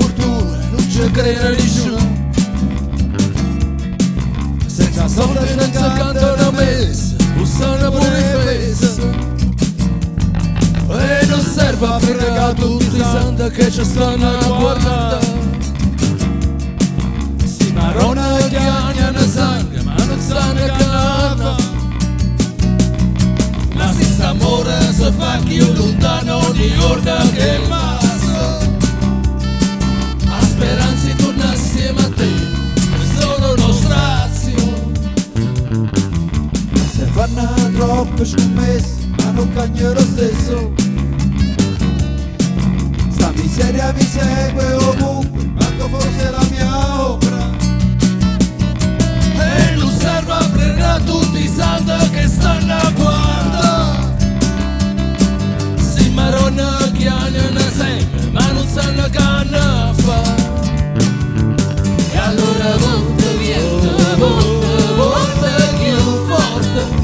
cultura non ci crede nessuno. Senza soldi, senza canto una messa, bussano pure festa. E non serve a fregare tutti i santi che ci stanno a guardare. Si marrona che hanno sangue ma non sanno cantare. La stessa amore si fa più lontano ogni giorno che passa. A speranza torna assieme a te, sono uno strazio. Se fanno troppe scommesse ma non cagno lo stesso. Sta miseria mi segue ovunque, manco forse la mia opera. E non serve a pregare tutti i santi che stanno a guardare. Si marrona che hanno sempre ma non sanno che hanno fa. E allora volta vieta, volta, volta più forte.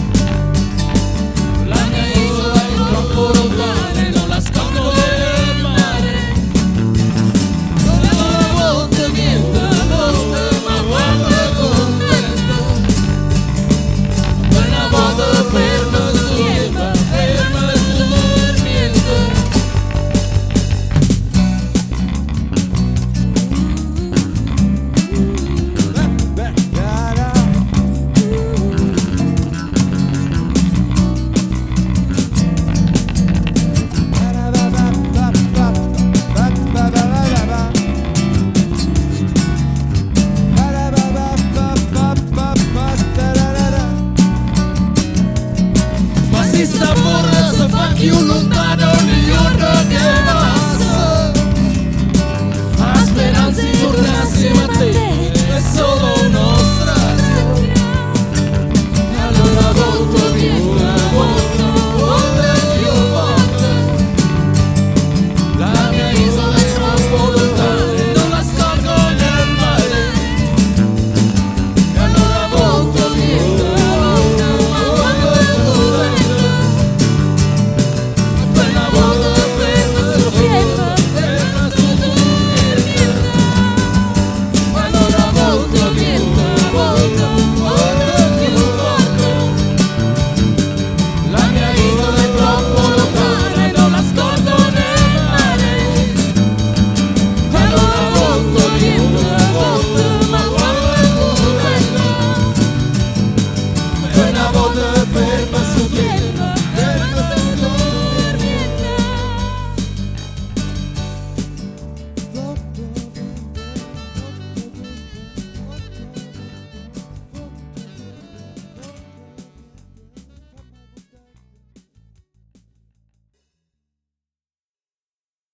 Una volta